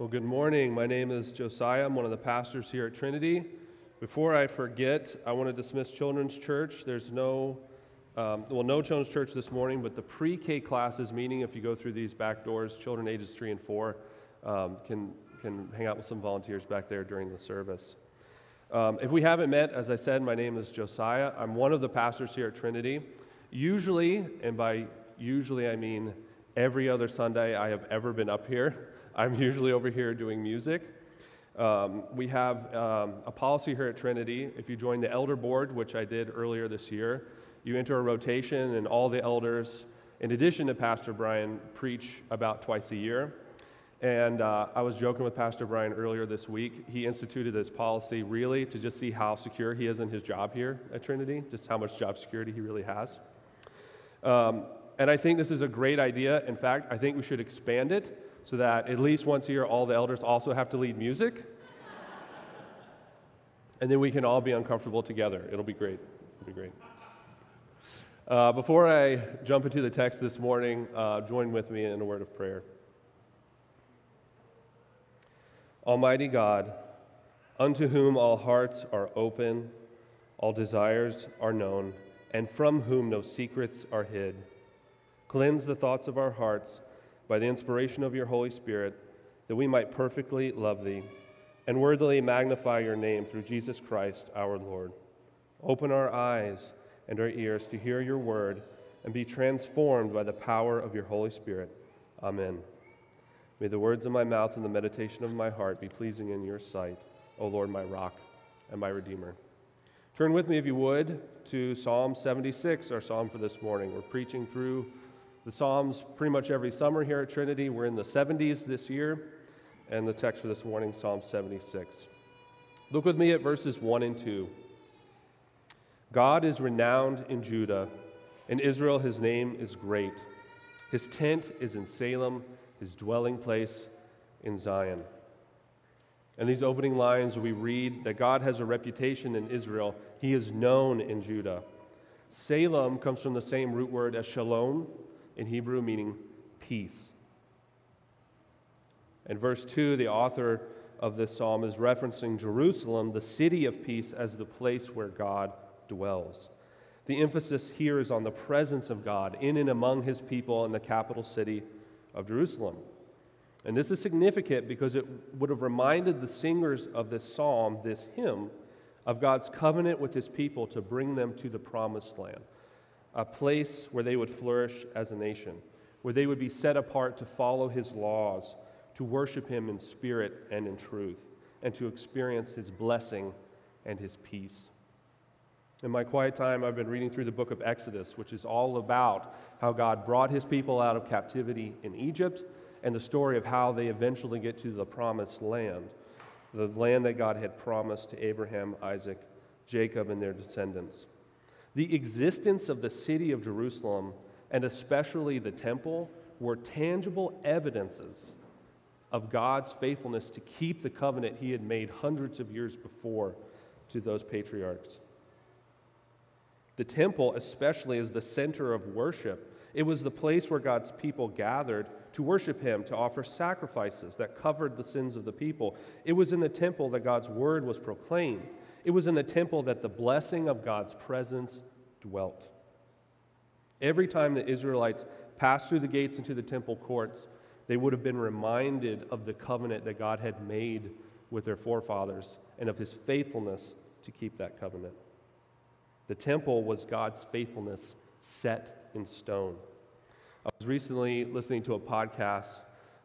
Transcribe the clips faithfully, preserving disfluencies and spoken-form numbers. Well, good morning. My name is Josiah. I'm one of the pastors here at Trinity. Before I forget, I want to dismiss Children's Church. There's no, um, well, no Children's Church this morning, but the pre-K class is meeting. If you go through these back doors, children ages three and four um, can, can hang out with some volunteers back there during the service. Um, if we haven't met, as I said, my name is Josiah. I'm one of the pastors here at Trinity. Usually, and by usually I mean every other Sunday I have ever been up here, I'm usually over here doing music. Um, we have um, a policy here at Trinity. If you join the elder board, which I did earlier this year, you enter a rotation and all the elders, in addition to Pastor Brian, preach about twice a year. And uh, I was joking with Pastor Brian earlier this week. He instituted this policy really to just see how secure he is in his job here at Trinity, just how much job security he really has. Um, and I think this is a great idea. In fact, I think we should expand it so that at least once a year, all the elders also have to lead music. And then we can all be uncomfortable together. It'll be great. It'll be great. Uh, before I jump into the text this morning, uh, join with me in a word of prayer. Almighty God, unto whom all hearts are open, all desires are known, and from whom no secrets are hid, cleanse the thoughts of our hearts by the inspiration of your Holy Spirit, that we might perfectly love thee and worthily magnify your name through Jesus Christ our Lord. Open our eyes and our ears to hear your word and be transformed by the power of your Holy Spirit. Amen. May the words of my mouth and the meditation of my heart be pleasing in your sight, O Lord, my rock and my redeemer. Turn with me, if you would, to Psalm seventy-six, our psalm for this morning. We're preaching through the Psalms pretty much every summer here at Trinity. We're in the seventies this year, and the text for this morning, Psalm seventy-six. Look with me at verses one and two. God is renowned in Judah. In Israel his name is great. His tent is in Salem, his dwelling place in Zion. In these opening lines, we read that God has a reputation in Israel. He is known in Judah. Salem comes from the same root word as shalom, in Hebrew, meaning peace. In verse two, the author of this psalm is referencing Jerusalem, the city of peace, as the place where God dwells. The emphasis here is on the presence of God in and among his people in the capital city of Jerusalem. And this is significant because it would have reminded the singers of this psalm, this hymn, of God's covenant with his people to bring them to the promised land. A place where they would flourish as a nation, where they would be set apart to follow his laws, to worship him in spirit and in truth, and to experience his blessing and his peace. In my quiet time, I've been reading through the book of Exodus, which is all about how God brought his people out of captivity in Egypt, and the story of how they eventually get to the promised land, the land that God had promised to Abraham, Isaac, Jacob, and their descendants. The existence of the city of Jerusalem, and especially the temple, were tangible evidences of God's faithfulness to keep the covenant he had made hundreds of years before to those patriarchs. The temple especially is the center of worship. It was the place where God's people gathered to worship him, to offer sacrifices that covered the sins of the people. It was in the temple that God's word was proclaimed. It was in the temple that the blessing of God's presence dwelt. Every time the Israelites passed through the gates into the temple courts, they would have been reminded of the covenant that God had made with their forefathers and of his faithfulness to keep that covenant. The temple was God's faithfulness set in stone. I was recently listening to a podcast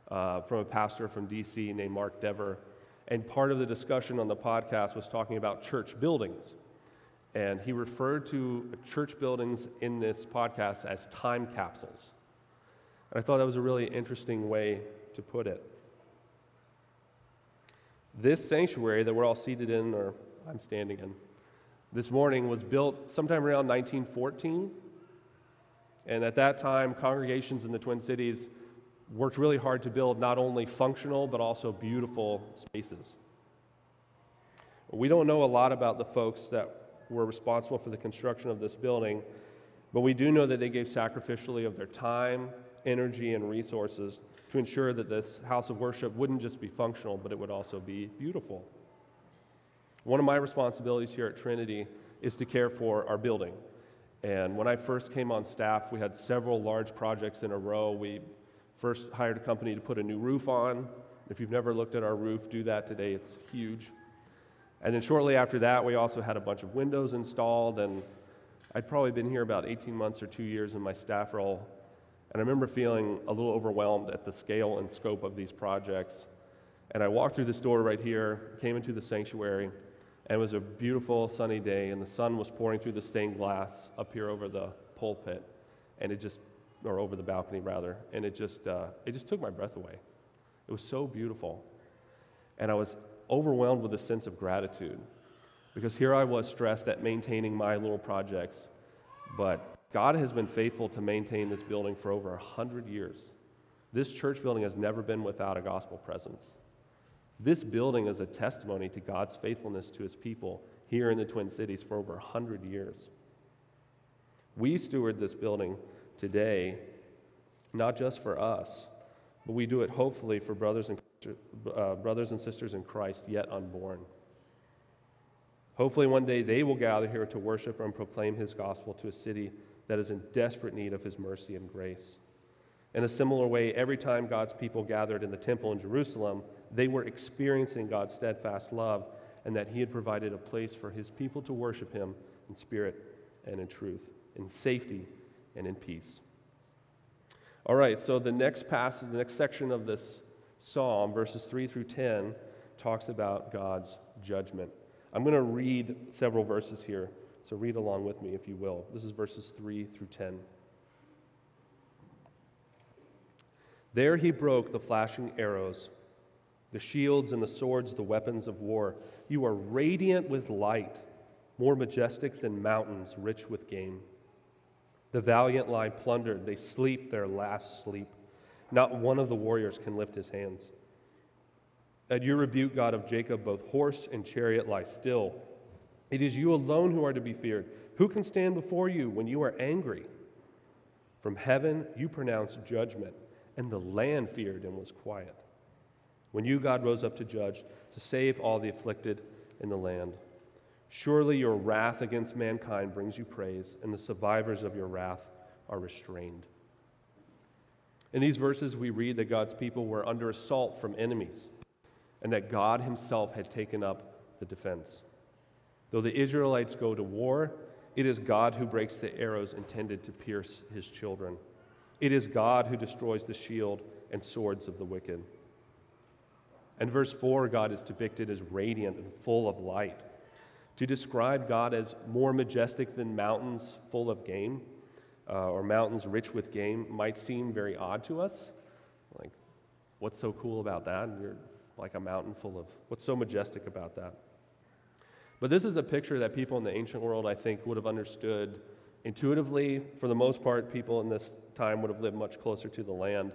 uh, from a pastor from D C named Mark Dever. And part of the discussion on the podcast was talking about church buildings. And he referred to church buildings in this podcast as time capsules. And I thought that was a really interesting way to put it. This sanctuary that we're all seated in, or I'm standing in, this morning was built sometime around nineteen fourteen. And at that time, congregations in the Twin Cities worked really hard to build not only functional, but also beautiful spaces. We don't know a lot about the folks that were responsible for the construction of this building, but we do know that they gave sacrificially of their time, energy, and resources to ensure that this house of worship wouldn't just be functional, but it would also be beautiful. One of my responsibilities here at Trinity is to care for our building. And when I first came on staff, we had several large projects in a row. We first hired a company to put a new roof on. If you've never looked at our roof, do that today. It's huge. And then shortly after that, we also had a bunch of windows installed, and I'd probably been here about eighteen months or two years in my staff role, and I remember feeling a little overwhelmed at the scale and scope of these projects. And I walked through this door right here, came into the sanctuary, and it was a beautiful sunny day, and the sun was pouring through the stained glass up here over the pulpit, and it just, or over the balcony rather, and it just, uh, it just took my breath away. It was so beautiful, and I was overwhelmed with a sense of gratitude, because here I was stressed at maintaining my little projects, but God has been faithful to maintain this building for over one hundred years. This church building has never been without a gospel presence. This building is a testimony to God's faithfulness to his people here in the Twin Cities for over one hundred years. We steward this building today, not just for us, but we do it hopefully for brothers and uh, brothers and sisters in Christ yet unborn. Hopefully one day they will gather here to worship and proclaim his gospel to a city that is in desperate need of his mercy and grace. In a similar way, every time God's people gathered in the temple in Jerusalem, they were experiencing God's steadfast love and that he had provided a place for his people to worship him in spirit and in truth, in safety and in peace. All right, so the next passage, the next section of this psalm, verses three through ten, talks about God's judgment. I'm going to read several verses here, so read along with me if you will. This is verses three through ten. There he broke the flashing arrows, the shields and the swords, the weapons of war. You are radiant with light, more majestic than mountains rich with game. The valiant lie plundered, they sleep their last sleep. Not one of the warriors can lift his hands. At your rebuke, God of Jacob, both horse and chariot lie still. It is you alone who are to be feared. Who can stand before you when you are angry? From heaven you pronounce judgment, and the land feared and was quiet. When you, God, rose up to judge, to save all the afflicted in the land. Surely your wrath against mankind brings you praise, and the survivors of your wrath are restrained. In these verses, we read that God's people were under assault from enemies, and that God himself had taken up the defense. Though the Israelites go to war, it is God who breaks the arrows intended to pierce his children. It is God who destroys the shield and swords of the wicked. And verse four, God is depicted as radiant and full of light. To describe God as more majestic than mountains full of game, uh, or mountains rich with game, might seem very odd to us. Like, what's so cool about that? And you're like a mountain full of, what's so majestic about that? But this is a picture that people in the ancient world, I think, would have understood intuitively. For the most part, people in this time would have lived much closer to the land.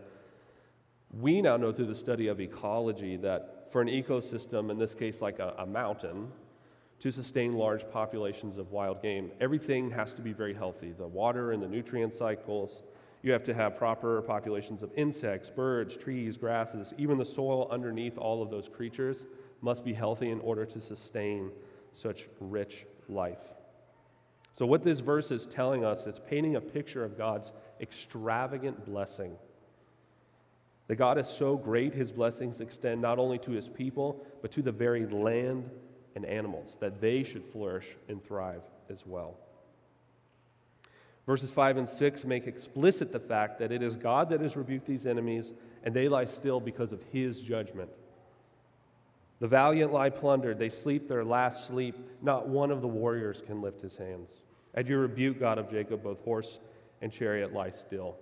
We now know through the study of ecology that for an ecosystem, in this case like a, a mountain, to sustain large populations of wild game, everything has to be very healthy. The water and the nutrient cycles. You have to have proper populations of insects, birds, trees, grasses. Even the soil underneath all of those creatures must be healthy in order to sustain such rich life. So what this verse is telling us, it's painting a picture of God's extravagant blessing. That God is so great, his blessings extend not only to his people, but to the very land and animals, that they should flourish and thrive as well. Verses five and six make explicit the fact that it is God that has rebuked these enemies, and they lie still because of his judgment. The valiant lie plundered, they sleep their last sleep. Not one of the warriors can lift his hands. At your rebuke, God of Jacob, both horse and chariot lie still.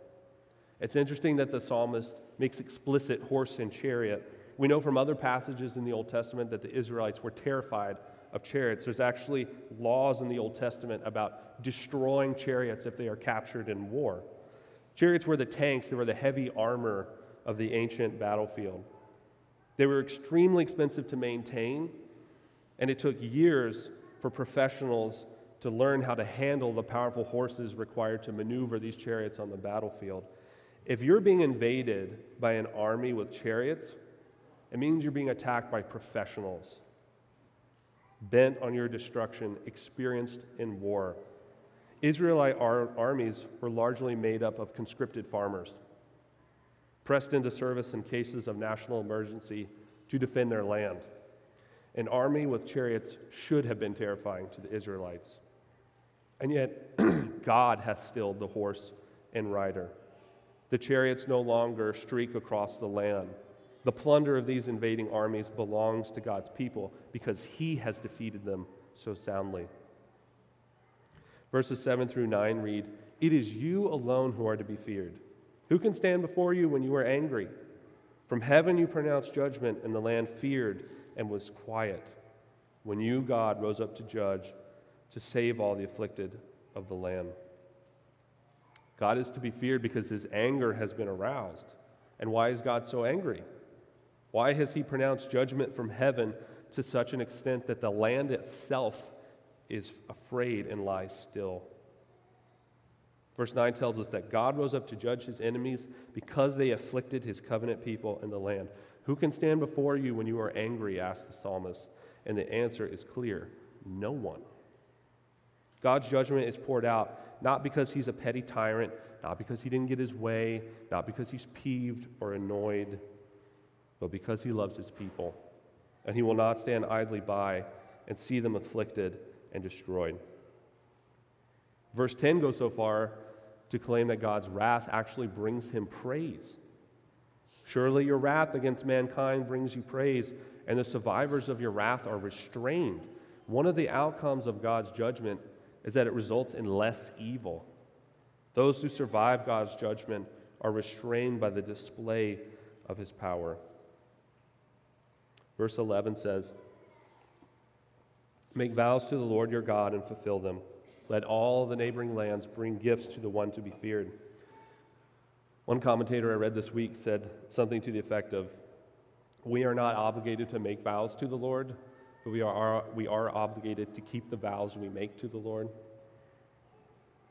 It's interesting that the psalmist makes explicit horse and chariot. We know from other passages in the Old Testament that the Israelites were terrified of chariots. There's actually laws in the Old Testament about destroying chariots if they are captured in war. Chariots were the tanks, they were the heavy armor of the ancient battlefield. They were extremely expensive to maintain, and it took years for professionals to learn how to handle the powerful horses required to maneuver these chariots on the battlefield. If you're being invaded by an army with chariots, it means you're being attacked by professionals, bent on your destruction, experienced in war. Israelite ar- armies were largely made up of conscripted farmers, pressed into service in cases of national emergency to defend their land. An army with chariots should have been terrifying to the Israelites. And yet, God hath stilled the horse and rider. The chariots no longer streak across the land. The plunder of these invading armies belongs to God's people because He has defeated them so soundly. Verses seven through nine read, "It is you alone who are to be feared. Who can stand before you when you are angry? From heaven you pronounced judgment, and the land feared and was quiet. When you, God, rose up to judge, to save all the afflicted of the land." God is to be feared because His anger has been aroused. And why is God so angry? Why has He pronounced judgment from heaven to such an extent that the land itself is afraid and lies still? Verse nine tells us that God rose up to judge His enemies because they afflicted His covenant people in the land. "Who can stand before you when you are angry?" asked the psalmist. And the answer is clear: no one. God's judgment is poured out not because He's a petty tyrant, not because He didn't get His way, not because He's peeved or annoyed, but because He loves His people, and He will not stand idly by and see them afflicted and destroyed. Verse ten goes so far to claim that God's wrath actually brings Him praise. "Surely your wrath against mankind brings you praise, and the survivors of your wrath are restrained." One of the outcomes of God's judgment is that it results in less evil. Those who survive God's judgment are restrained by the display of His power. Verse eleven says, "Make vows to the Lord your God and fulfill them. Let all the neighboring lands bring gifts to the one to be feared." One commentator I read this week said something to the effect of, "We are not obligated to make vows to the Lord, but we are, we are obligated to keep the vows we make to the Lord."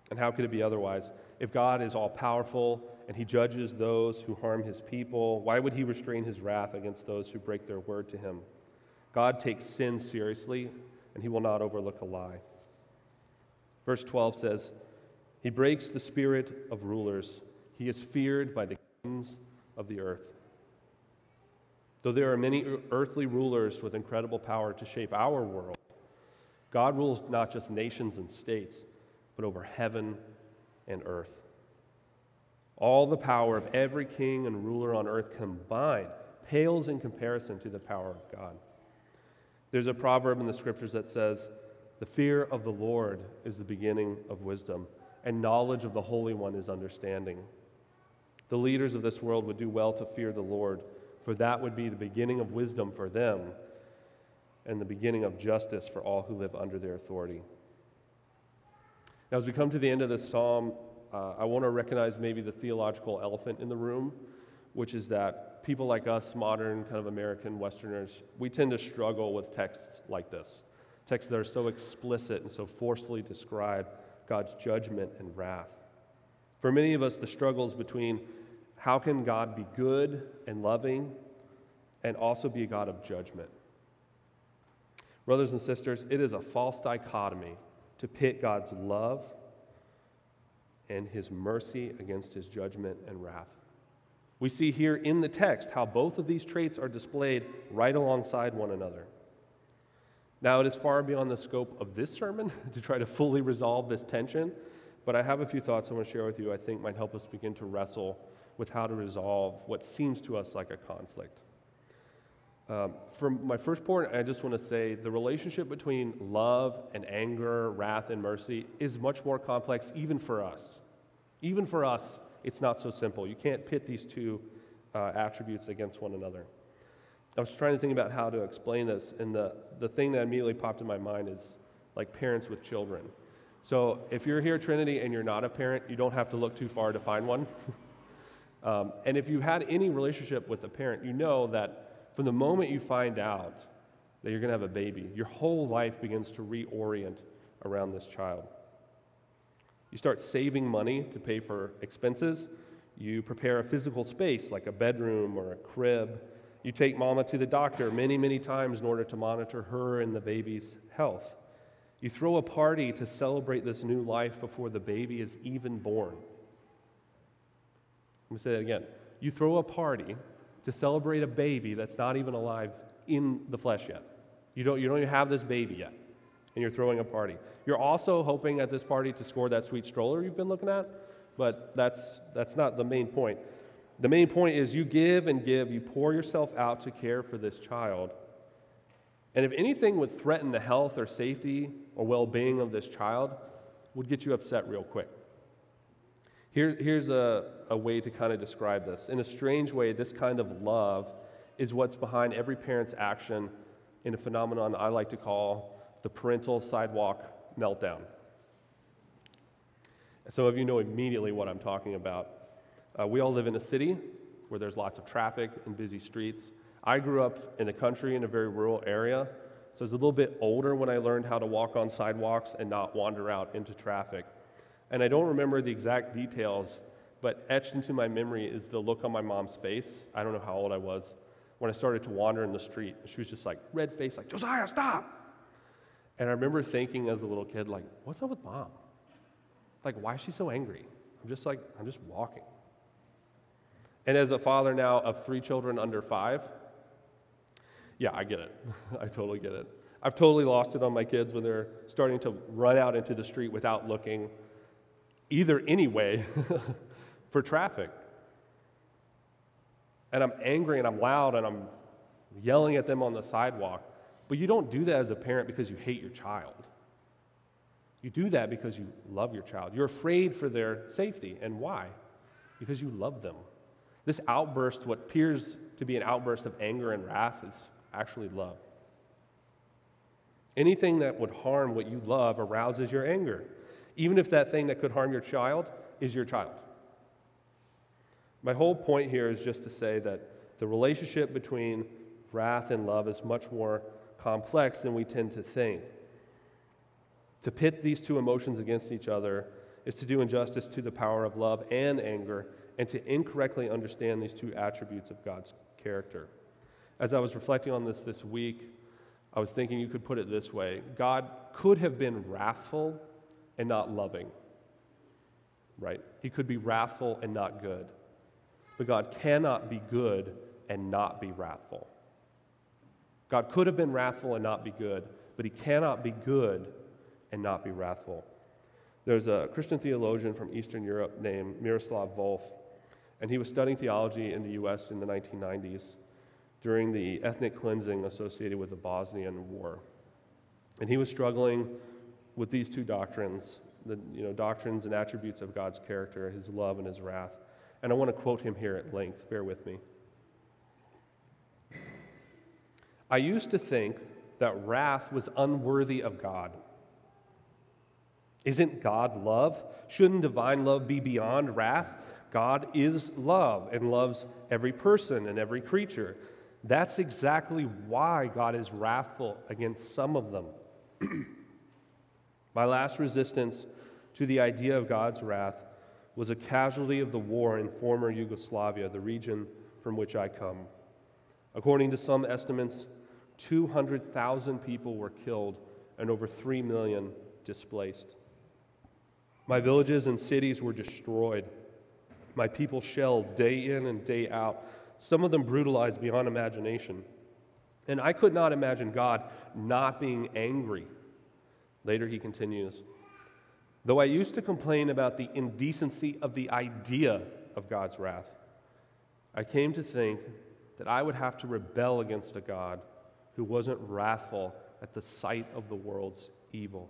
And how could it be otherwise? If God is all-powerful and He judges those who harm His people, why would He restrain His wrath against those who break their word to Him? God takes sin seriously, and He will not overlook a lie. Verse twelve says, "He breaks the spirit of rulers. He is feared by the kings of the earth." Though there are many earthly rulers with incredible power to shape our world, God rules not just nations and states, but over heaven and earth. All the power of every king and ruler on earth combined pales in comparison to the power of God. There's a proverb in the scriptures that says, "The fear of the Lord is the beginning of wisdom, and knowledge of the Holy One is understanding." The leaders of this world would do well to fear the Lord, for that would be the beginning of wisdom for them and the beginning of justice for all who live under their authority. Now, as we come to the end of this psalm, uh, I want to recognize maybe the theological elephant in the room, which is that people like us, modern kind of American Westerners, we tend to struggle with texts like this, texts that are so explicit and so forcefully describe God's judgment and wrath. For many of us, the struggles between how can God be good and loving and also be a God of judgment? Brothers and sisters, it is a false dichotomy to pit God's love and His mercy against His judgment and wrath. We see here in the text how both of these traits are displayed right alongside one another. Now, it is far beyond the scope of this sermon to try to fully resolve this tension, but I have a few thoughts I want to share with you I think might help us begin to wrestle with how to resolve what seems to us like a conflict. Um, from my first point, I just want to say the relationship between love and anger, wrath and mercy is much more complex even for us. Even for us, it's not so simple. You can't pit these two uh, attributes against one another. I was trying to think about how to explain this, and the, the thing that immediately popped in my mind is like parents with children. So if you're here at Trinity and you're not a parent, you don't have to look too far to find one. Um, and if you had any relationship with a parent, you know that from the moment you find out that you're going to have a baby, your whole life begins to reorient around this child. You start saving money to pay for expenses. You prepare a physical space like a bedroom or a crib. You take mama to the doctor many, many times in order to monitor her and the baby's health. You throw a party to celebrate this new life before the baby is even born. Let me say that again. You throw a party to celebrate a baby that's not even alive in the flesh yet. You don't, you don't even have this baby yet, and you're throwing a party. You're also hoping at this party to score that sweet stroller you've been looking at, but that's, that's not the main point. The main point is you give and give. You pour yourself out to care for this child. And if anything would threaten the health or safety or well-being of this child, would get you upset real quick. Here, here's a, a way to kind of describe this. In a strange way, this kind of love is what's behind every parent's action in a phenomenon I like to call the parental sidewalk meltdown. Some of you know immediately what I'm talking about. Uh, we all live in a city where there's lots of traffic and busy streets. I grew up in the country in a very rural area, so I was a little bit older when I learned how to walk on sidewalks and not wander out into traffic. And I don't remember the exact details, but etched into my memory is the look on my mom's face. I don't know how old I was when I started to wander in the street. She was just like red-faced, like, "Josiah, stop!" And I remember thinking as a little kid, like, "What's up with mom? Like, why is she so angry? I'm just like, I'm just walking." And as a father now of three children under five, yeah, I get it. I totally get it. I've totally lost it on my kids when they're starting to run out into the street without looking either anyway for traffic. And I'm angry and I'm loud and I'm yelling at them on the sidewalk. But you don't do that as a parent because you hate your child. You do that because you love your child. You're afraid for their safety. And why? Because you love them. This outburst, what appears to be an outburst of anger and wrath, is actually love. Anything that would harm what you love arouses your anger, even if that thing that could harm your child is your child. My whole point here is just to say that the relationship between wrath and love is much more complex than we tend to think. To pit these two emotions against each other is to do injustice to the power of love and anger, and to incorrectly understand these two attributes of God's character. As I was reflecting on this this week, I was thinking you could put it this way. God could have been wrathful and not loving, right? He could be wrathful and not good. But God cannot be good and not be wrathful. God could have been wrathful and not be good, but he cannot be good and not be wrathful. There's a Christian theologian from Eastern Europe named Miroslav Volf, and he was studying theology in the U S in the nineteen nineties during the ethnic cleansing associated with the Bosnian War. And he was struggling with these two doctrines, the you know, doctrines and attributes of God's character, his love and his wrath. And I want to quote him here at length. Bear with me. "I used to think that wrath was unworthy of God. Isn't God love? Shouldn't divine love be beyond wrath? God is love and loves every person and every creature. That's exactly why God is wrathful against some of them." My last resistance to the idea of God's wrath was a casualty of the war in former Yugoslavia, the region from which I come. According to some estimates, two hundred thousand people were killed and over three million displaced. My villages and cities were destroyed. My people shelled day in and day out, some of them brutalized beyond imagination. And I could not imagine God not being angry. Later he continues, "Though I used to complain about the indecency of the idea of God's wrath, I came to think that I would have to rebel against a God who wasn't wrathful at the sight of the world's evil.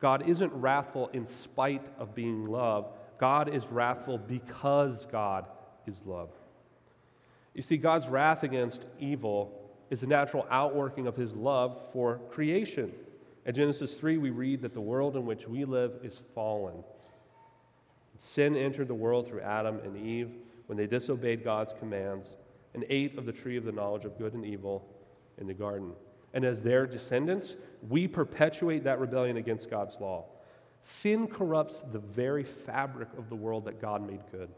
God isn't wrathful in spite of being love. God is wrathful because God is love." You see, God's wrath against evil is the natural outworking of his love for creation. At Genesis three, we read that the world in which we live is fallen. Sin entered the world through Adam and Eve when they disobeyed God's commands and ate of the tree of the knowledge of good and evil in the garden. And as their descendants, we perpetuate that rebellion against God's law. Sin corrupts the very fabric of the world that God made good.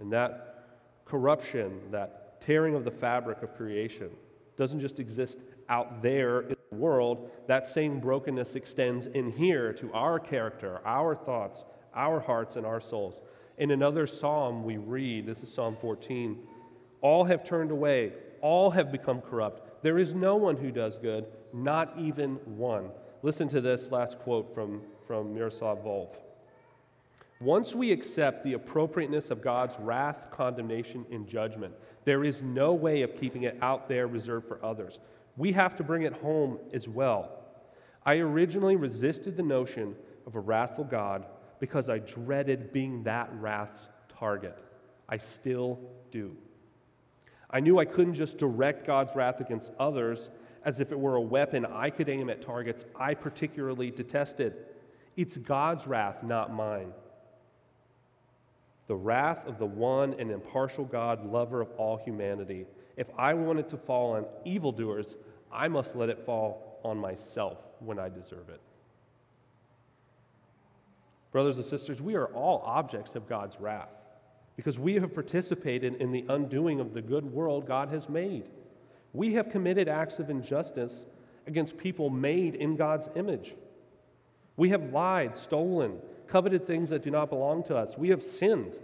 And that corruption, that tearing of the fabric of creation, doesn't just exist out there in the world. That same brokenness extends in here to our character, our thoughts, our hearts, and our souls. In another psalm we read, this is Psalm fourteen, all have turned away, all have become corrupt. There is no one who does good, not even one. Listen to this last quote from, from Miroslav Volf. Once we accept the appropriateness of God's wrath, condemnation, and judgment, there is no way of keeping it out there reserved for others. We have to bring it home as well. I originally resisted the notion of a wrathful God because I dreaded being that wrath's target. I still do. I knew I couldn't just direct God's wrath against others as if it were a weapon I could aim at targets I particularly detested. It's God's wrath, not mine. The wrath of the one and impartial God, lover of all humanity. If I want it to fall on evildoers, I must let it fall on myself when I deserve it. Brothers and sisters, we are all objects of God's wrath because we have participated in the undoing of the good world God has made. We have committed acts of injustice against people made in God's image. We have lied, stolen, coveted things that do not belong to us. We have sinned,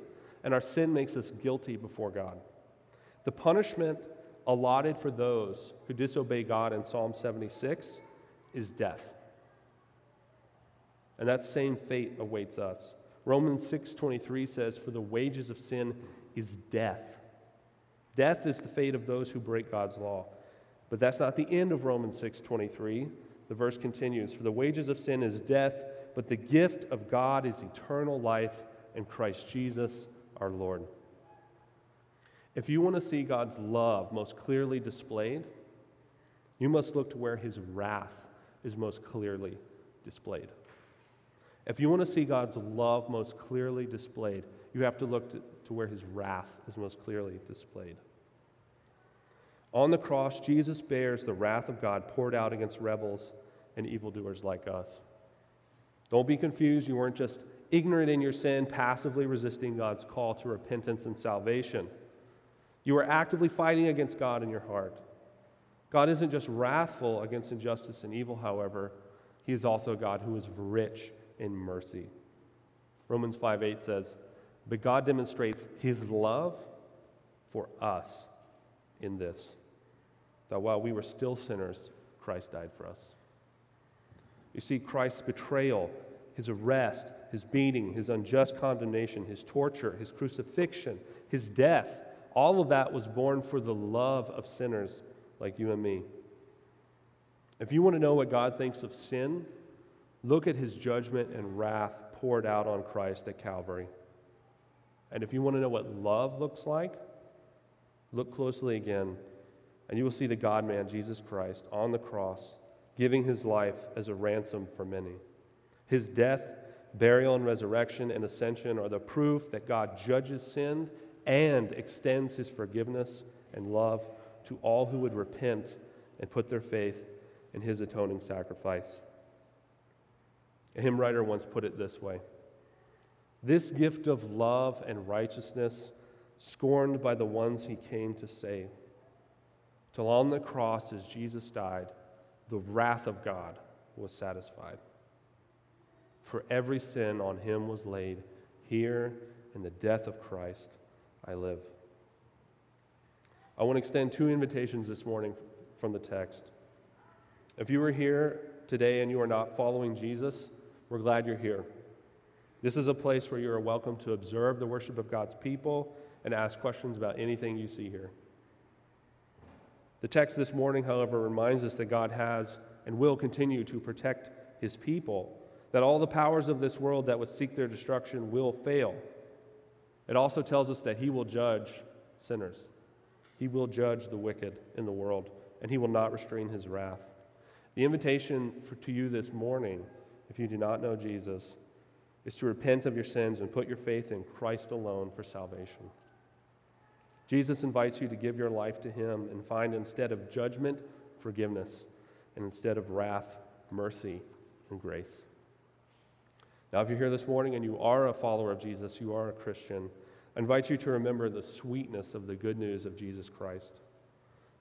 and our sin makes us guilty before God. The punishment allotted for those who disobey God in Psalm seventy-six is death. And that same fate awaits us. Romans six twenty-three says, for the wages of sin is death. Death is the fate of those who break God's law. But that's not the end of Romans six twenty-three. The verse continues, for the wages of sin is death, but the gift of God is eternal life in Christ Jesus our Lord. If you want to see God's love most clearly displayed, you must look to where his wrath is most clearly displayed. If you want to see God's love most clearly displayed, you have to look to, to where his wrath is most clearly displayed. On the cross, Jesus bears the wrath of God poured out against rebels and evildoers like us. Don't be confused. You weren't just ignorant in your sin, passively resisting God's call to repentance and salvation. You were actively fighting against God in your heart. God isn't just wrathful against injustice and evil, however. He is also a God who is rich in mercy. Romans five eight says, but God demonstrates his love for us in this, that while we were still sinners, Christ died for us. You see, Christ's betrayal, his arrest, his beating, his unjust condemnation, his torture, his crucifixion, his death, all of that was borne for the love of sinners like you and me. If you want to know what God thinks of sin, look at his judgment and wrath poured out on Christ at Calvary. And if you want to know what love looks like, look closely again, and you will see the God-man, Jesus Christ, on the cross, giving his life as a ransom for many. His death, burial, and resurrection and ascension are the proof that God judges sin and extends his forgiveness and love to all who would repent and put their faith in his atoning sacrifice. A hymn writer once put it this way, this gift of love and righteousness scorned by the ones he came to save, till on the cross as Jesus died, the wrath of God was satisfied. For every sin on him was laid, here in the death of Christ I live. I want to extend two invitations this morning from the text. If you were here today and you are not following Jesus, we're glad you're here. This is a place where you are welcome to observe the worship of God's people and ask questions about anything you see here. The text this morning, however, reminds us that God has and will continue to protect his people, that all the powers of this world that would seek their destruction will fail. It also tells us that he will judge sinners. He will judge the wicked in the world, and he will not restrain his wrath. The invitation for, to you this morning, if you do not know Jesus, is to repent of your sins and put your faith in Christ alone for salvation. Jesus invites you to give your life to him and find instead of judgment, forgiveness, and instead of wrath, mercy and grace. Now, if you're here this morning and you are a follower of Jesus, you are a Christian, I invite you to remember the sweetness of the good news of Jesus Christ,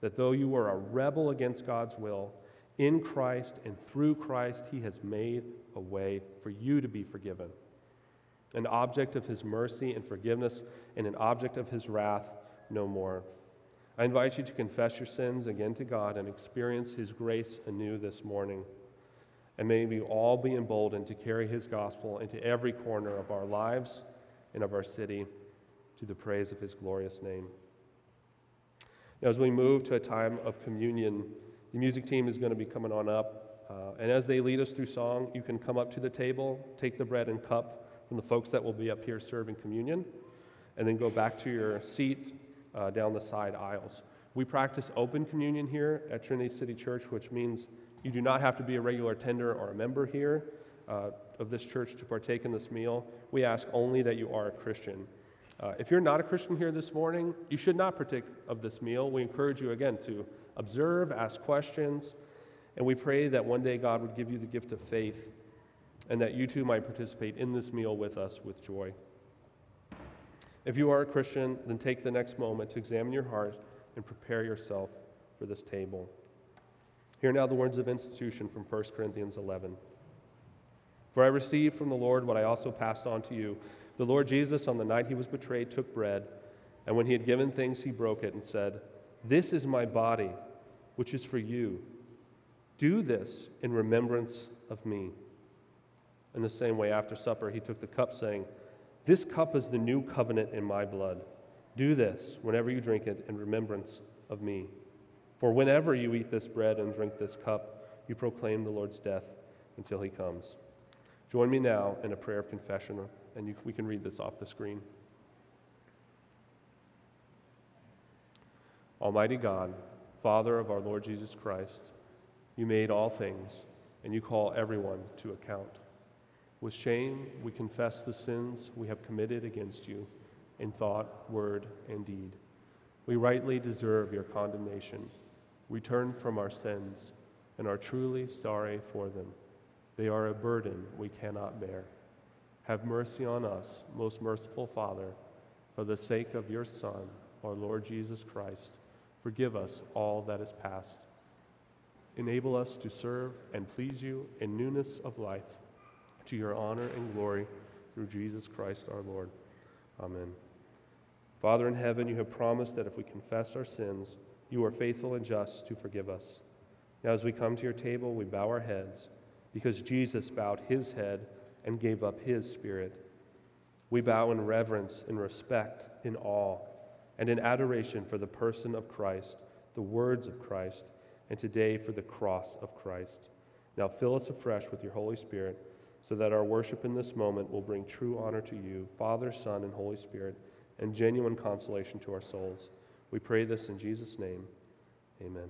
that though you were a rebel against God's will, in Christ and through Christ, he has made a way for you to be forgiven, an object of his mercy and forgiveness, and an object of his wrath no more. I invite you to confess your sins again to God and experience his grace anew this morning. And may we all be emboldened to carry his gospel into every corner of our lives and of our city, to the praise of his glorious name. Now, as we move to a time of communion, the music team is going to be coming on up, uh, and as they lead us through song, you can come up to the table, take the bread and cup from the folks that will be up here serving communion, and then go back to your seat uh, down the side aisles. We practice open communion here at Trinity City Church, which means you do not have to be a regular tender or a member here uh, of this church to partake in this meal. We ask only that you are a Christian. Uh, if you're not a Christian here this morning, you should not partake of this meal. We encourage you again to observe, ask questions, and we pray that one day God would give you the gift of faith and that you too might participate in this meal with us with joy. If you are a Christian, then take the next moment to examine your heart and prepare yourself for this table. Hear now the words of institution from First Corinthians eleven. For I received from the Lord what I also passed on to you. The Lord Jesus, on the night he was betrayed, took bread, and when he had given thanks, he broke it and said, "This is my body, which is for you. Do this in remembrance of me." In the same way, after supper, he took the cup, saying, "This cup is the new covenant in my blood. Do this, whenever you drink it, in remembrance of me. For whenever you eat this bread and drink this cup, you proclaim the Lord's death until he comes." Join me now in a prayer of confession, and you, we can read this off the screen. Almighty God, Father of our Lord Jesus Christ, you made all things, and you call everyone to account. With shame, we confess the sins we have committed against you in thought, word, and deed. We rightly deserve your condemnation. We turn from our sins and are truly sorry for them. They are a burden we cannot bear. Have mercy on us, most merciful Father, for the sake of your Son, our Lord Jesus Christ. Forgive us all that is past. Enable us to serve and please you in newness of life, to your honor and glory, through Jesus Christ our Lord. Amen. Father in heaven, you have promised that if we confess our sins, you are faithful and just to forgive us. Now as we come to your table, we bow our heads, because Jesus bowed his head and gave up his spirit. We bow in reverence, in respect, in awe, and in adoration for the person of Christ, the words of Christ, and today for the cross of Christ. Now fill us afresh with your Holy Spirit, so that our worship in this moment will bring true honor to you, Father, Son, and Holy Spirit, and genuine consolation to our souls. We pray this in Jesus' name. Amen.